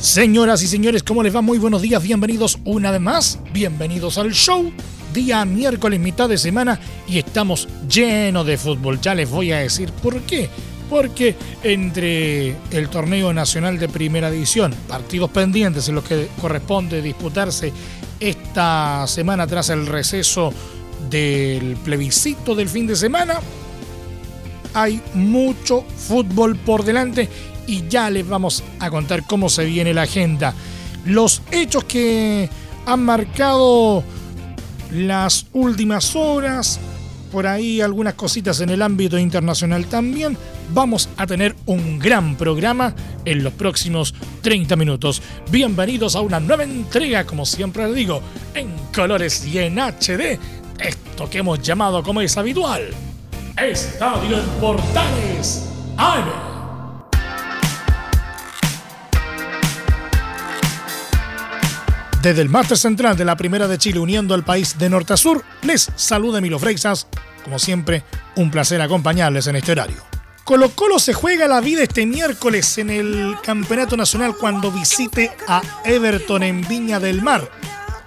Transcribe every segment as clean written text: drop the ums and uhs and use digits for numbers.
Señoras y señores, ¿cómo les va? Muy buenos días, bienvenidos una vez más, bienvenidos al show, día miércoles, mitad de semana, y estamos llenos de fútbol. Ya les voy a decir por qué, porque entre el torneo nacional de primera división, partidos pendientes en los que corresponde disputarse esta semana tras el receso del plebiscito del fin de semana, hay mucho fútbol por delante. Y ya les vamos a contar cómo se viene la agenda. Los hechos que han marcado las últimas horas, por ahí algunas cositas en el ámbito internacional también. Vamos a tener un gran programa en los próximos 30 minutos. Bienvenidos a una nueva entrega, como siempre les digo, en colores y en HD. Esto que hemos llamado, como es habitual, Estadio en Portales AM. Desde el máster central de la Primera de Chile, uniendo al país de norte a sur, les saluda Milo Freixas. Como siempre, un placer acompañarles en este horario. Colo Colo se juega la vida este miércoles en el Campeonato Nacional cuando visite a Everton en Viña del Mar.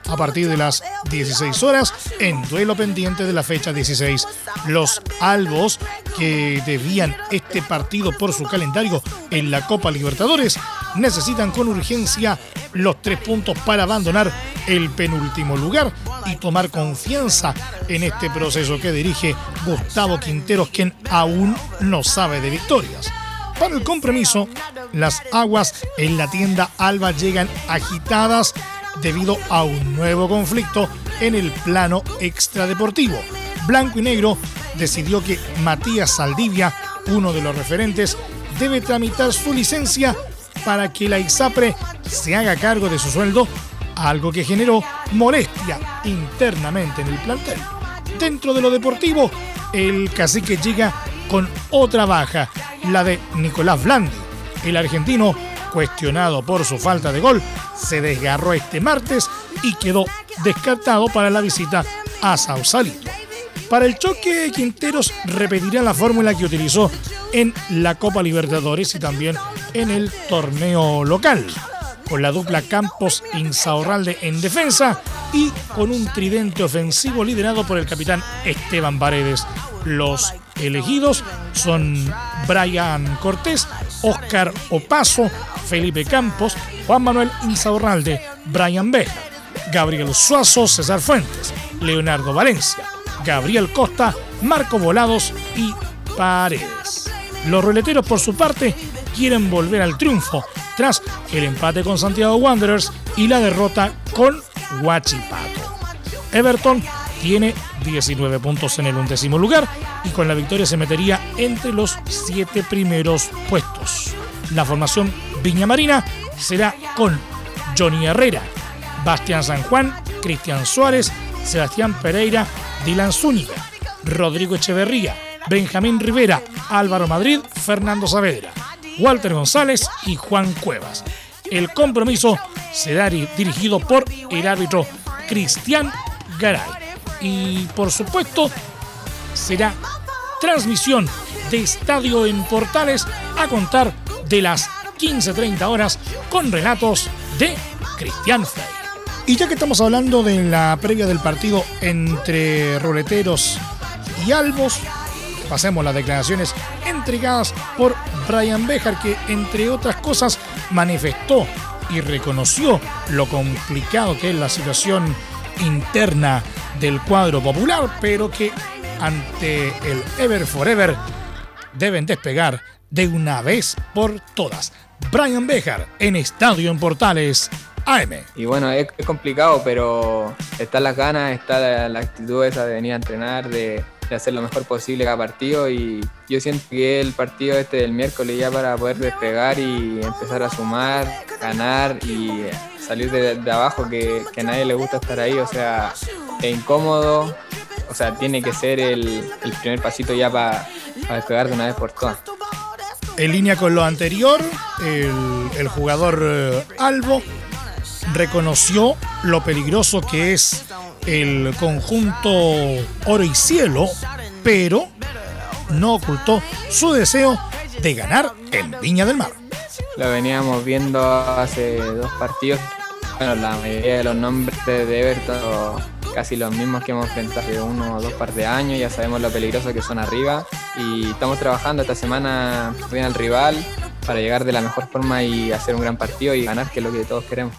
A partir de las 16 horas, en duelo pendiente de la fecha 16. Los albos, que debían este partido por su calendario en la Copa Libertadores, necesitan con urgencia los 3 puntos para abandonar el penúltimo lugar y tomar confianza en este proceso que dirige Gustavo Quinteros, quien aún no sabe de victorias. Para el compromiso, las aguas en la tienda alba llegan agitadas debido a un nuevo conflicto en el plano extradeportivo. Blanco y Negro decidió que Matías Saldivia, uno de los referentes, debe tramitar su licencia para que la ISAPRE se haga cargo de su sueldo, algo que generó molestia internamente en el plantel. Dentro de lo deportivo, el cacique llega con otra baja, la de Nicolás Blandi. El argentino, cuestionado por su falta de gol, se desgarró este martes y quedó descartado para la visita a Sausalito. Para el choque, Quinteros repetirá la fórmula que utilizó en la Copa Libertadores y también en el torneo local, con la dupla Campos-Insaurralde en defensa y con un tridente ofensivo liderado por el capitán Esteban Varedes. Los elegidos son Brian Cortés, Oscar Opaso, Felipe Campos, Juan Manuel Insaurralde, Brian Bejar, Gabriel Suazo, César Fuentes, Leonardo Valencia, Gabriel Costa, Marco Volados y Paredes. Los roleteros, por su parte, quieren volver al triunfo tras el empate con Santiago Wanderers y la derrota con Huachipato. Everton tiene 19 puntos en el 11º lugar y con la victoria se metería entre los 7 primeros puestos. La formación viñamarina será con Johnny Herrera, Bastián San Juan, Cristian Suárez, Sebastián Pereira, Dylan Zúñiga, Rodrigo Echeverría, Benjamín Rivera, Álvaro Madrid, Fernando Saavedra, Walter González y Juan Cuevas. El compromiso será dirigido por el árbitro Cristian Garay. Y por supuesto será transmisión de Estadio en Portales a contar de las 15:30 horas con relatos de Cristian Frey. Y ya que estamos hablando de la previa del partido entre roleteros y albos, pasemos las declaraciones entregadas por Brian Bejar, que entre otras cosas manifestó y reconoció lo complicado que es la situación interna del cuadro popular, pero que ante el Ever Forever deben despegar de una vez por todas. Brian Bejar en Estadio en Portales AM. Y bueno, es complicado, pero están las ganas, está la actitud esa de venir a entrenar, de de hacer lo mejor posible cada partido, y yo siento que el partido este del miércoles ya para poder despegar y empezar a sumar, ganar y salir de abajo, que a nadie le gusta estar ahí, o sea, es incómodo, o sea, tiene que ser el primer pasito ya para despegar de una vez por todas. En línea con lo anterior, el jugador Albo reconoció lo peligroso que es el conjunto Oro y Cielo, pero no ocultó su deseo de ganar en Viña del Mar. Lo veníamos viendo hace dos partidos. Bueno, la mayoría de los nombres de Everton, casi los mismos que hemos enfrentado hace uno o dos par de años. Ya sabemos lo peligrosos que son arriba y estamos trabajando esta semana bien al rival para llegar de la mejor forma y hacer un gran partido y ganar, que es lo que todos queremos.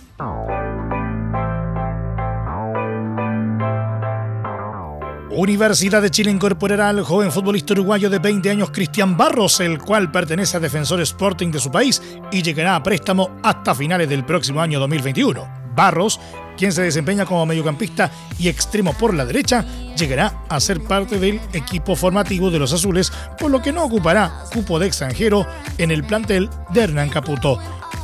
Universidad de Chile incorporará al joven futbolista uruguayo de 20 años Cristian Barros, el cual pertenece a Defensor Sporting de su país y llegará a préstamo hasta finales del próximo año 2021. Barros, quien se desempeña como mediocampista y extremo por la derecha, llegará a ser parte del equipo formativo de los azules, por lo que no ocupará cupo de extranjero en el plantel de Hernán Caputo.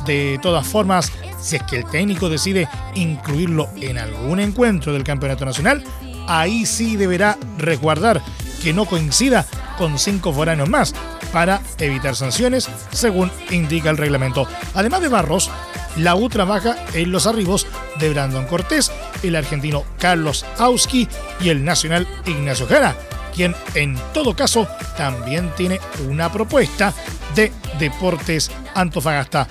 De todas formas, si es que el técnico decide incluirlo en algún encuentro del Campeonato Nacional, ahí sí deberá resguardar que no coincida con 5 foráneos más para evitar sanciones, según indica el reglamento. Además de Barros, la U trabaja en los arribos de Brandon Cortés, el argentino Carlos Ausqui y el nacional Ignacio Jara, quien en todo caso también tiene una propuesta de Deportes Antofagasta.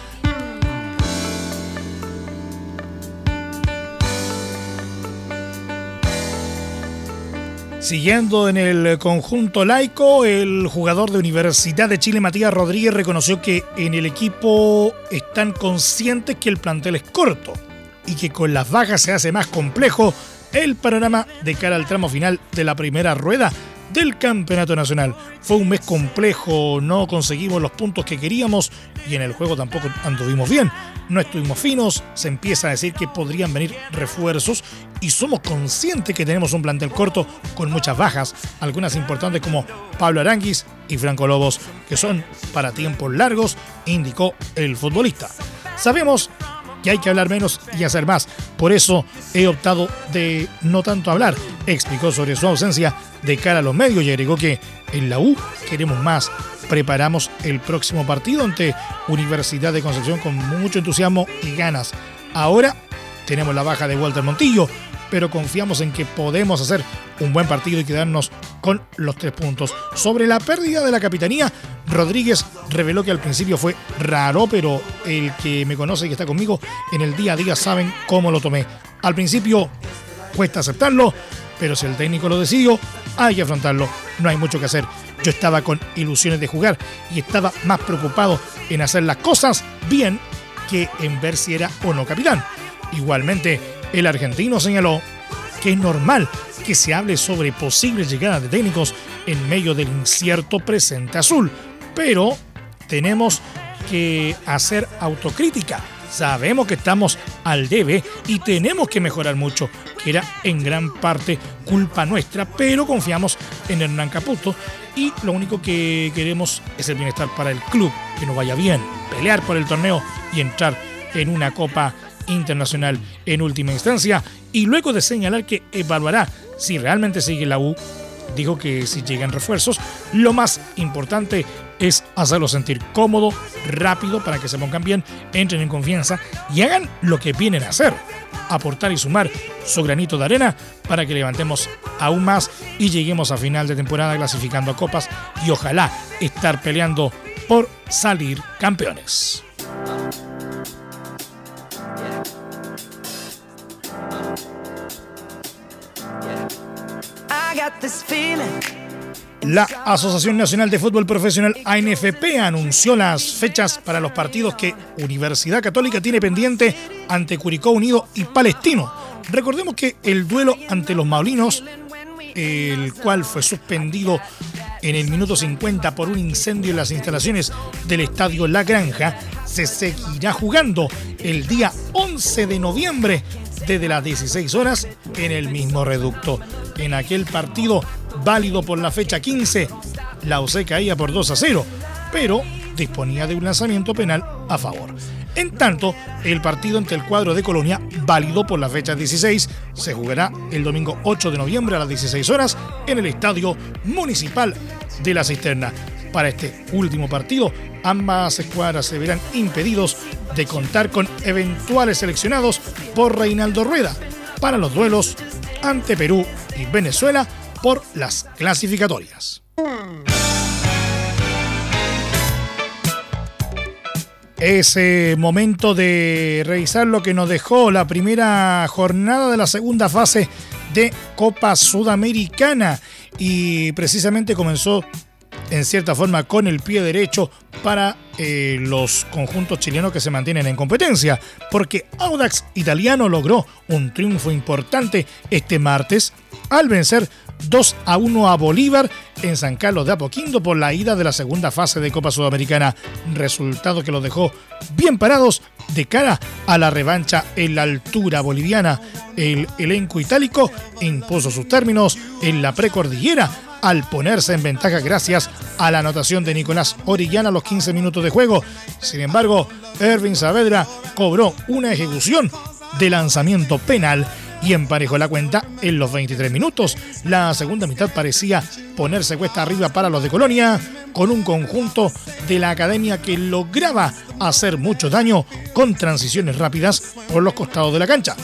Siguiendo en el conjunto laico, el jugador de Universidad de Chile, Matías Rodríguez, reconoció que en el equipo están conscientes que el plantel es corto y que con las bajas se hace más complejo el panorama de cara al tramo final de la primera rueda del Campeonato Nacional. Fue un mes complejo, no conseguimos los puntos que queríamos y en el juego tampoco anduvimos bien. No estuvimos finos, se empieza a decir que podrían venir refuerzos y somos conscientes que tenemos un plantel corto con muchas bajas, algunas importantes como Pablo Aránguiz y Franco Lobos, que son para tiempos largos, indicó el futbolista. Sabemos que hay que hablar menos y hacer más, por eso he optado de no tanto hablar, explicó sobre su ausencia de cara a los medios y agregó que en la U queremos más. Preparamos el próximo partido ante Universidad de Concepción con mucho entusiasmo y ganas. Ahora tenemos la baja de Walter Montillo, pero confiamos en que podemos hacer un buen partido y quedarnos con los 3 puntos. Sobre la pérdida de la capitanía, Rodríguez reveló que al principio fue raro, pero el que me conoce y que está conmigo en el día a día saben cómo lo tomé. Al principio cuesta aceptarlo, pero si el técnico lo decidió, hay que afrontarlo. No hay mucho que hacer. Yo estaba con ilusiones de jugar y estaba más preocupado en hacer las cosas bien que en ver si era o no capitán. Igualmente, el argentino señaló que es normal que se hable sobre posibles llegadas de técnicos en medio del incierto presente azul, pero tenemos que hacer autocrítica. Sabemos que estamos al debe y tenemos que mejorar mucho, que era en gran parte culpa nuestra, pero confiamos en Hernán Caputo y lo único que queremos es el bienestar para el club, que nos vaya bien, pelear por el torneo y entrar en una Copa Internacional en última instancia. Y luego de señalar que evaluará si realmente sigue la U, dijo que si llegan refuerzos, lo más importante es hacerlo sentir cómodo, rápido, para que se pongan bien, entren en confianza y hagan lo que vienen a hacer, aportar y sumar su granito de arena para que levantemos aún más y lleguemos a final de temporada clasificando a copas y ojalá estar peleando por salir campeones. La Asociación Nacional de Fútbol Profesional ANFP anunció las fechas para los partidos que Universidad Católica tiene pendiente ante Curicó Unido y Palestino. Recordemos que el duelo ante los Maulinos, el cual fue suspendido en el minuto 50 por un incendio en las instalaciones del Estadio La Granja, se seguirá jugando el día 11 de noviembre desde las 16 horas en el mismo reducto. En aquel partido válido por la fecha 15, la UC caía por 2-0, pero disponía de un lanzamiento penal a favor. En tanto, el partido ante el cuadro de Colonia, válido por la fecha 16, se jugará el domingo 8 de noviembre a las 16 horas en el Estadio Municipal de La Cisterna. Para este último partido, ambas escuadras se verán impedidos de contar con eventuales seleccionados por Reinaldo Rueda para los duelos ante Perú y Venezuela por las clasificatorias. Es momento de revisar lo que nos dejó la primera jornada de la segunda fase de Copa Sudamericana, y precisamente comenzó en cierta forma con el pie derecho para los conjuntos chilenos que se mantienen en competencia, porque Audax Italiano logró un triunfo importante este martes al vencer 2-1 a Bolívar en San Carlos de Apoquindo por la ida de la segunda fase de Copa Sudamericana, resultado que los dejó bien parados de cara a la revancha en la altura boliviana. El elenco itálico impuso sus términos en la precordillera al ponerse en ventaja gracias a la anotación de Nicolás Orellana a los 15 minutos de juego. Sin embargo, Erwin Saavedra cobró una ejecución de lanzamiento penal y emparejó la cuenta en los 23 minutos. La segunda mitad parecía ponerse cuesta arriba para los de Colonia, con un conjunto de la academia que lograba hacer mucho daño con transiciones rápidas por los costados de la cancha,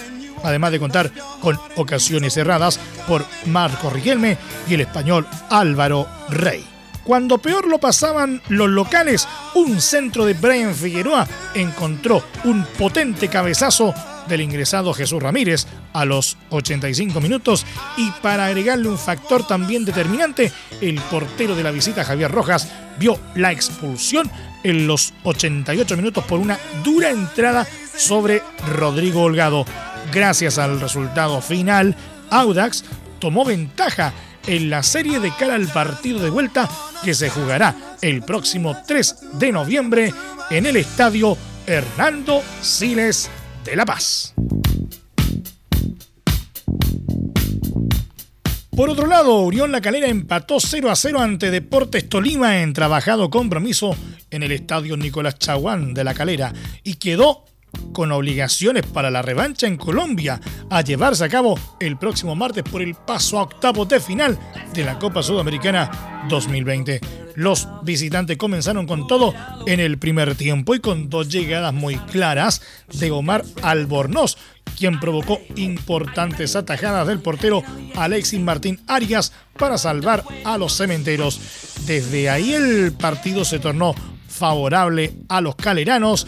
además de contar con ocasiones cerradas por Marco Riquelme y el español Álvaro Rey. Cuando peor lo pasaban los locales, un centro de Brian Figueroa encontró un potente cabezazo del ingresado Jesús Ramírez a los 85 minutos, y para agregarle un factor también determinante, el portero de la visita, Javier Rojas, vio la expulsión en los 88 minutos por una dura entrada sobre Rodrigo Holgado. Gracias al resultado final, Audax tomó ventaja en la serie de cara al partido de vuelta que se jugará el próximo 3 de noviembre en el Estadio Hernando Siles de La Paz. Por otro lado, Unión La Calera empató 0-0 ante Deportes Tolima en trabajado compromiso en el Estadio Nicolás Chaguán de La Calera, y quedó con obligaciones para la revancha en Colombia, a llevarse a cabo el próximo martes por el paso a octavos de final de la Copa Sudamericana 2020. Los visitantes comenzaron con todo en el primer tiempo y con dos llegadas muy claras de Omar Albornoz, quien provocó importantes atajadas del portero Alexis Martín Arias para salvar a los cementeros. Desde ahí el partido se tornó favorable a los caleranos,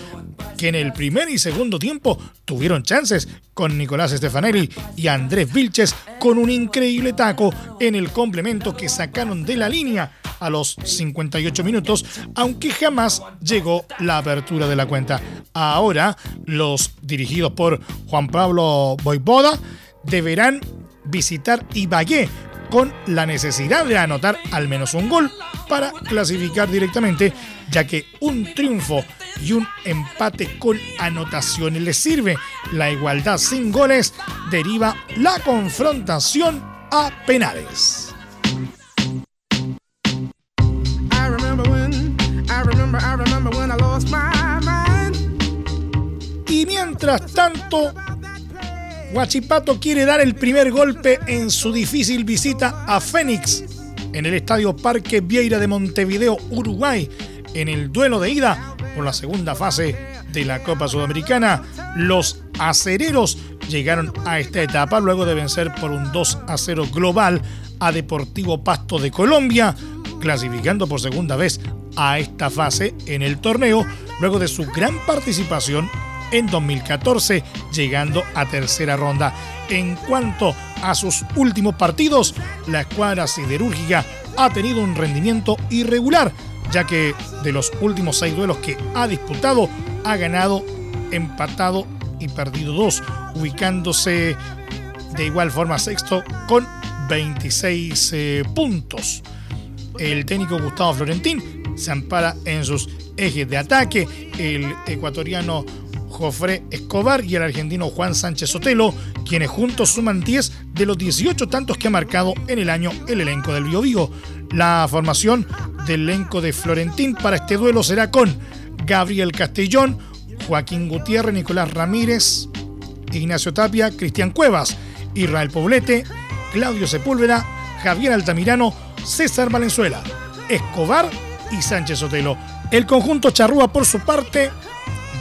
que en el primer y segundo tiempo tuvieron chances con Nicolás Stefanelli y Andrés Vilches con un increíble taco en el complemento que sacaron de la línea a los 58 minutos, aunque jamás llegó la apertura de la cuenta. Ahora, los dirigidos por Juan Pablo Boivoda deberán visitar Ibagué con la necesidad de anotar al menos un gol para clasificar directamente, ya que un triunfo y un empate con anotaciones les sirve. La igualdad sin goles deriva la confrontación a penales. Y mientras tanto, Huachipato quiere dar el primer golpe en su difícil visita a Fénix en el Estadio Parque Vieira de Montevideo, Uruguay, en el duelo de ida por la segunda fase de la Copa Sudamericana. Los acereros llegaron a esta etapa luego de vencer por un 2-0 global a Deportivo Pasto de Colombia, clasificando por segunda vez a esta fase en el torneo, luego de su gran participación en 2014, llegando a tercera ronda. En cuanto a sus últimos partidos, la escuadra siderúrgica ha tenido un rendimiento irregular, ya que de los últimos 6 duelos que ha disputado, ha ganado, empatado y perdido 2, ubicándose de igual forma sexto con 26 puntos. El técnico Gustavo Florentín se ampara en sus ejes de ataque, el ecuatoriano Jofré Escobar y el argentino Juan Sánchez Sotelo, quienes juntos suman 10 de los 18 tantos que ha marcado en el año el elenco del Biobío. La formación del elenco de Florentín para este duelo será con Gabriel Castellón, Joaquín Gutiérrez, Nicolás Ramírez, Ignacio Tapia, Cristian Cuevas, Israel Poblete, Claudio Sepúlveda, Javier Altamirano, César Valenzuela, Escobar y Sánchez Sotelo. El conjunto charrúa, por su parte,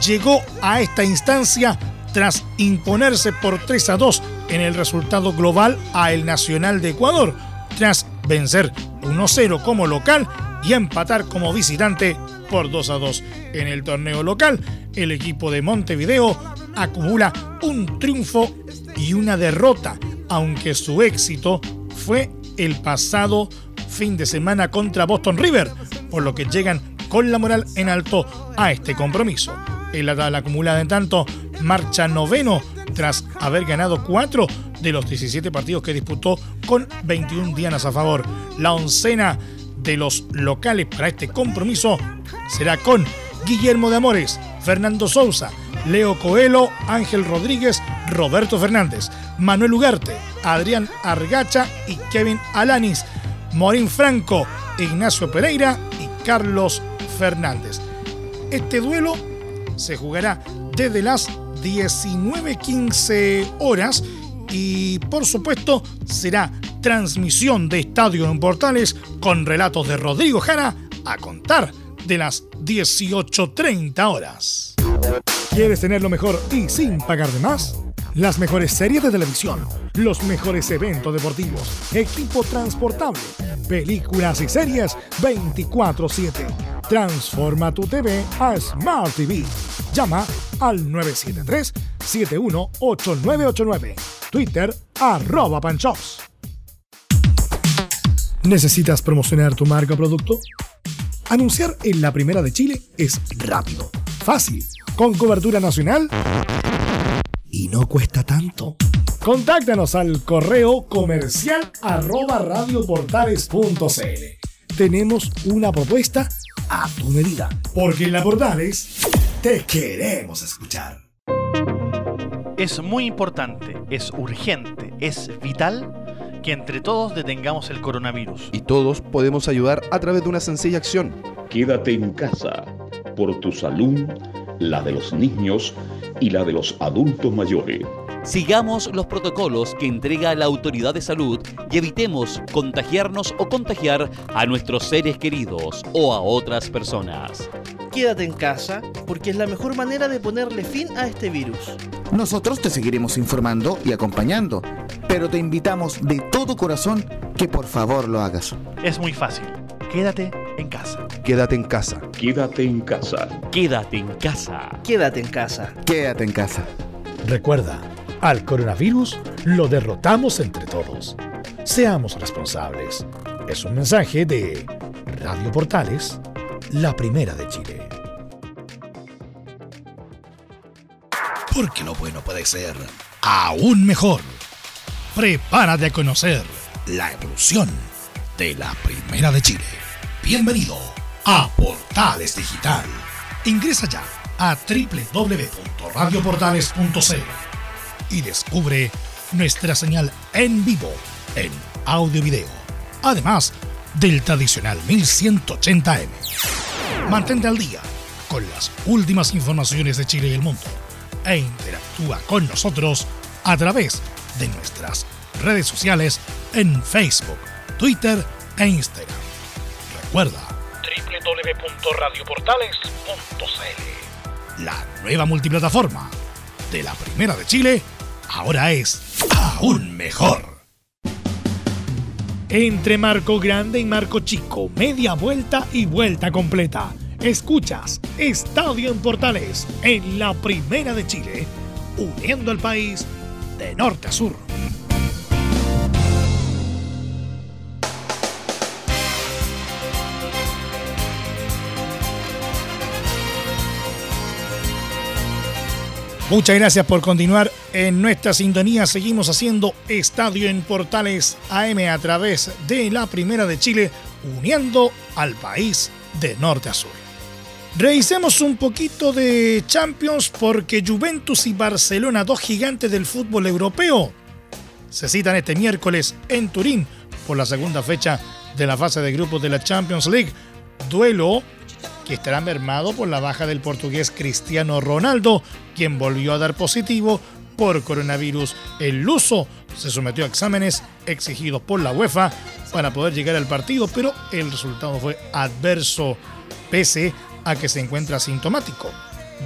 llegó a esta instancia tras imponerse por 3-2 en el resultado global a el Nacional de Ecuador, tras vencer 1-0 como local y empatar como visitante por 2-2. En el torneo local, el equipo de Montevideo acumula un triunfo y una derrota, aunque su éxito fue el pasado fin de semana contra Boston River, por lo que llegan con la moral en alto a este compromiso. En la tabla acumulada, en tanto, marcha noveno tras haber ganado 4 de los 17 partidos que disputó, con 21 dianas a favor. La oncena de los locales para este compromiso será con Guillermo de Amores, Fernando Sousa, Leo Coelho, Ángel Rodríguez, Roberto Fernández, Manuel Ugarte, Adrián Argacha y Kevin Alanis, Morín Franco, Ignacio Pereira y Carlos Fernández. Este duelo se jugará desde las 19:15 horas y, por supuesto, será transmisión de Estadio en Portales con relatos de Rodrigo Jara a contar de las 18:30 horas. ¿Quieres tener lo mejor y sin pagar de más? Las mejores series de televisión, los mejores eventos deportivos, equipo transportable, películas y series 24/7. Transforma tu TV a Smart TV. Llama al 973-718989. Twitter @Panchops. ¿Necesitas promocionar tu marca o producto? Anunciar en la Primera de Chile es rápido, fácil, con cobertura nacional y no cuesta tanto. Contáctanos al correo comercial @radioportales.cl. Tenemos una propuesta a tu medida, porque en La Portales te queremos escuchar. Es muy importante, es urgente, es vital que entre todos detengamos el coronavirus. Y todos podemos ayudar a través de una sencilla acción. Quédate en casa, por tu salud, la de los niños y la de los adultos mayores. Sigamos los protocolos que entrega la Autoridad de Salud y evitemos contagiarnos o contagiar a nuestros seres queridos o a otras personas. Quédate en casa porque es la mejor manera de ponerle fin a este virus. Nosotros te seguiremos informando y acompañando, pero te invitamos de todo corazón que por favor lo hagas. Es muy fácil. Quédate en casa. Quédate en casa. Quédate en casa. Quédate en casa. Quédate en casa. Quédate en casa. Recuerda, al coronavirus lo derrotamos entre todos. Seamos responsables. Es un mensaje de Radio Portales, la Primera de Chile. Porque lo bueno puede ser aún mejor. Prepárate a conocer la evolución de la Primera de Chile. Bienvenido a Portales Digital. Ingresa ya a www.radioportales.cl y descubre nuestra señal en vivo en audio y video, además del tradicional 1180M. Mantente al día con las últimas informaciones de Chile y el mundo e interactúa con nosotros a través de nuestras redes sociales en Facebook, Twitter e Instagram. Recuerda www.radioportales.cl. La nueva multiplataforma de la Primera de Chile ahora es aún mejor. Entre Marco Grande y Marco Chico, media vuelta y vuelta completa. Escuchas Estadio en Portales en la Primera de Chile, uniendo al país de norte a sur. Muchas gracias por continuar en nuestra sintonía. Seguimos haciendo Estadio en Portales AM a través de la Primera de Chile, uniendo al país de norte a sur. Revisemos un poquito de Champions, porque Juventus y Barcelona, dos gigantes del fútbol europeo, se citan este miércoles en Turín por la segunda fecha de la fase de grupos de la Champions League. Duelo que estará mermado por la baja del portugués Cristiano Ronaldo, quien volvió a dar positivo por coronavirus. El luso se sometió a exámenes exigidos por la UEFA para poder llegar al partido, pero el resultado fue adverso, pese a que se encuentra asintomático.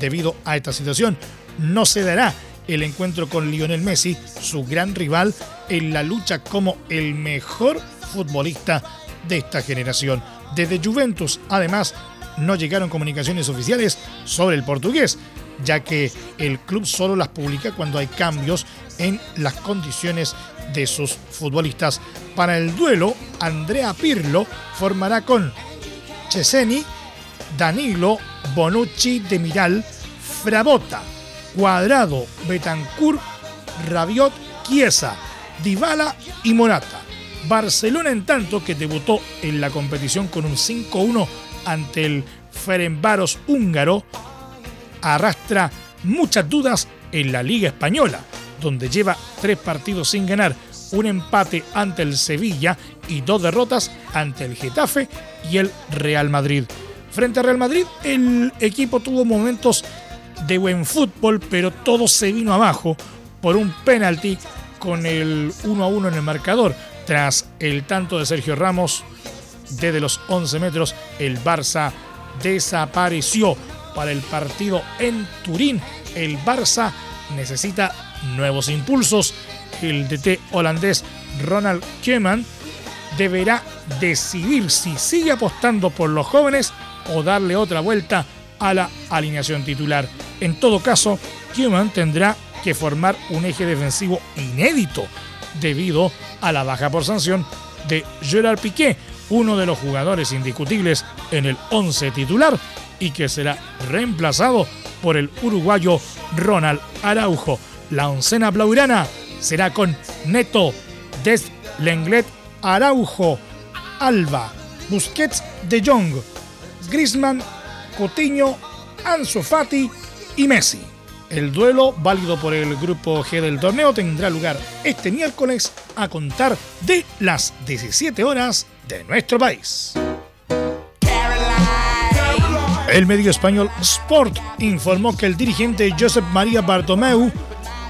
Debido a esta situación, no se dará el encuentro con Lionel Messi, su gran rival en la lucha como el mejor futbolista de esta generación. Desde Juventus, además, no llegaron comunicaciones oficiales sobre el portugués, ya que el club solo las publica cuando hay cambios en las condiciones de sus futbolistas. Para el duelo, Andrea Pirlo formará con Szczesny, Danilo, Bonucci, Demiral, Frabotta, Cuadrado, Betancourt, Rabiot, Chiesa, Dybala y Morata. Barcelona, en tanto, que debutó en la competición con un 5-1 ante el Ferencváros húngaro, arrastra muchas dudas en la Liga Española, donde lleva 3 partidos sin ganar, un empate ante el Sevilla y 2 derrotas ante el Getafe y el Real Madrid. Frente al Real Madrid, el equipo tuvo momentos de buen fútbol, pero todo se vino abajo por un penalti con el 1-1 en el marcador. Tras el tanto de Sergio Ramos desde los 11 metros, el Barça desapareció. Para el partido en Turín, el Barça necesita nuevos impulsos. El DT holandés Ronald Koeman deberá decidir si sigue apostando por los jóvenes o darle otra vuelta a la alineación titular. En todo caso, Koeman tendrá que formar un eje defensivo inédito debido a la baja por sanción de Gerard Piqué, uno de los jugadores indiscutibles en el 11 titular y que será reemplazado por el uruguayo Ronald Araujo. La oncena blaugrana será con Neto, Dest, Lenglet, Araujo, Alba, Busquets, De Jong, Griezmann, Coutinho, Ansu Fati y Messi. El duelo, válido por el grupo G del torneo, tendrá lugar este miércoles a contar de las 17 horas de nuestro país. El medio español Sport informó que el dirigente Josep María Bartomeu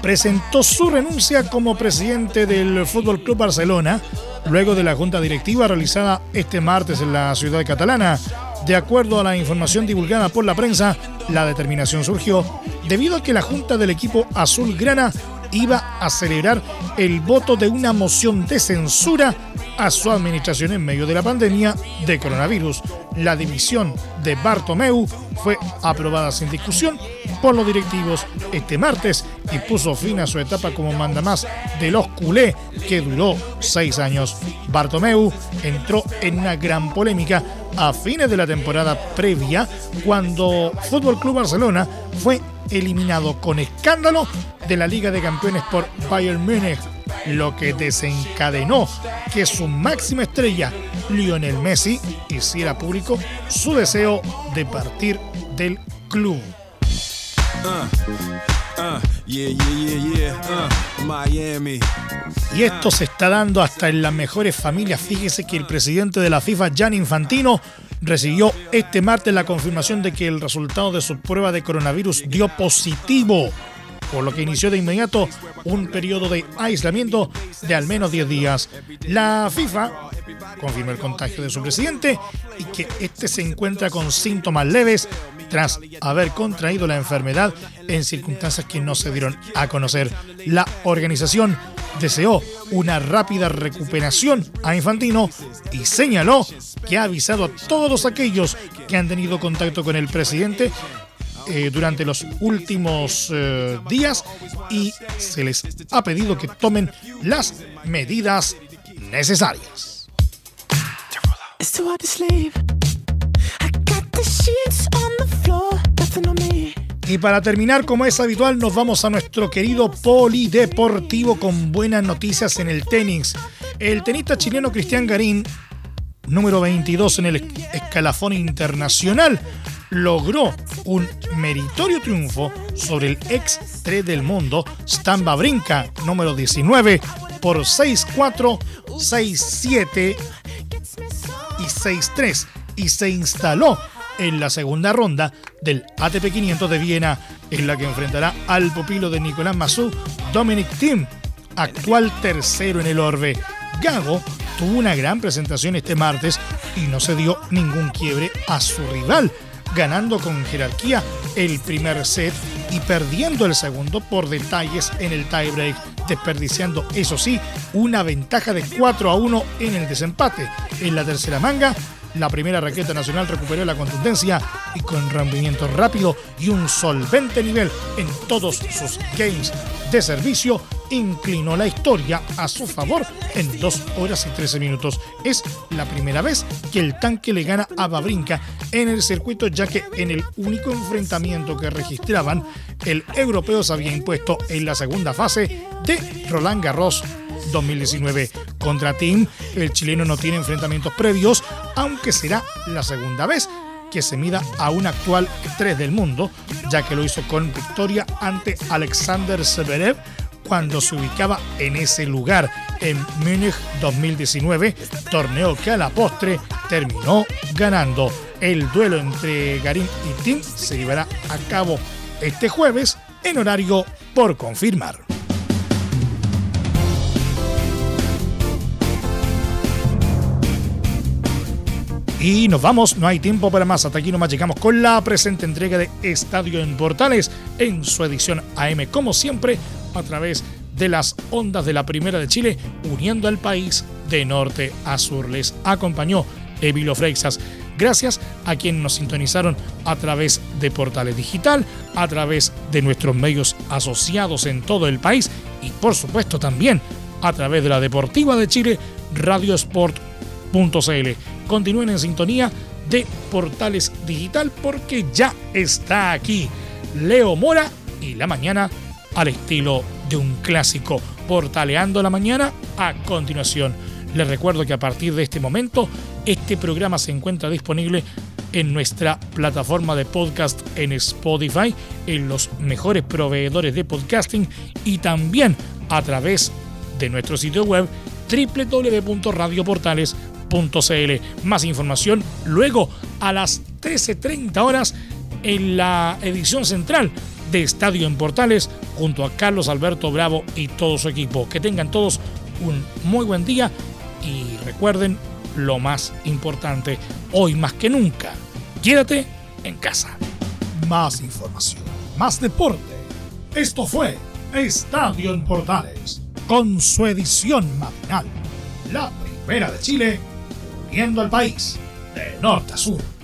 presentó su renuncia como presidente del FC Barcelona luego de la junta directiva realizada este martes en la ciudad catalana. De acuerdo a la información divulgada por la prensa, la determinación surgió debido a que la junta del equipo azulgrana iba a celebrar el voto de una moción de censura a su administración en medio de la pandemia de coronavirus. La dimisión de Bartomeu fue aprobada sin discusión por los directivos este martes y puso fin a su etapa como mandamás de los culés, que duró 6 años. Bartomeu entró en una gran polémica a fines de la temporada previa, cuando FC Barcelona fue eliminado con escándalo de la Liga de Campeones por Bayern Múnich, lo que desencadenó que su máxima estrella, Lionel Messi, hiciera público su deseo de partir del club. Miami. Y esto se está dando hasta en las mejores familias. Fíjese que el presidente de la FIFA, Gianni Infantino, recibió este martes la confirmación de que el resultado de su prueba de coronavirus dio positivo, por lo que inició de inmediato un periodo de aislamiento de al menos 10 días. La FIFA confirmó el contagio de su presidente y que este se encuentra con síntomas leves tras haber contraído la enfermedad en circunstancias que no se dieron a conocer. La organización deseó una rápida recuperación a Infantino y señaló que ha avisado a todos aquellos que han tenido contacto con el presidente durante los últimos días, y se les ha pedido que tomen las medidas necesarias. Y para terminar, como es habitual, nos vamos a nuestro querido polideportivo con buenas noticias en el tenis. El tenista chileno Cristian Garay, número 22 en el escalafón internacional, logró un meritorio triunfo sobre el ex 3 del mundo Stan Wawrinka, número 19, por 6-4, 6-7 y 6-3 y se instaló en la segunda ronda del ATP 500 de Viena, en la que enfrentará al pupilo de Nicolás Massú, Dominic Thiem, actual tercero en el orbe. Gago tuvo una gran presentación este martes y no se dio ningún quiebre a su rival, ganando con jerarquía el primer set y perdiendo el segundo por detalles en el tiebreak, desperdiciando, eso sí, una ventaja de 4-1 en el desempate. En la tercera manga, la primera raqueta nacional recuperó la contundencia y con rendimiento rápido y un solvente nivel en todos sus games de servicio, inclinó la historia a su favor en 2 horas y 13 minutos. Es la primera vez que el tanque le gana a Wawrinka en el circuito, ya que en el único enfrentamiento que registraban, el europeo se había impuesto en la segunda fase de Roland Garros 2019. Contra Thiem, el chileno no tiene enfrentamientos previos, aunque será la segunda vez que se mida a un actual 3 del mundo, ya que lo hizo con victoria ante Alexander Zverev cuando se ubicaba en ese lugar en Múnich 2019, torneo que a la postre terminó ganando. El duelo entre Garín y Thiem se llevará a cabo este jueves en horario por confirmar. Y nos vamos, no hay tiempo para más. Hasta aquí nomás llegamos con la presente entrega de Estadio en Portales en su edición AM, como siempre, a través de las ondas de la Primera de Chile, uniendo al país de norte a sur. Les acompañó Milo Freixas. Gracias a quienes nos sintonizaron a través de Portales Digital, a través de nuestros medios asociados en todo el país y, por supuesto, también a través de la Deportiva de Chile, radiosport.cl. Continúen en sintonía de Portales Digital, porque ya está aquí Leo Mora y la mañana al estilo de un clásico, portaleando la mañana a continuación. Les recuerdo que a partir de este momento este programa se encuentra disponible en nuestra plataforma de podcast en Spotify, en los mejores proveedores de podcasting y también a través de nuestro sitio web www.radioportales.cl. Más información luego a las 13:30 horas en la edición central de Estadio en Portales junto a Carlos Alberto Bravo y todo su equipo. Que tengan todos un muy buen día y recuerden lo más importante, hoy más que nunca, quédate en casa. Más información, más deporte. Esto fue Estadio en Portales con su edición matinal. La Primera de Chile, viendo al país de norte a sur.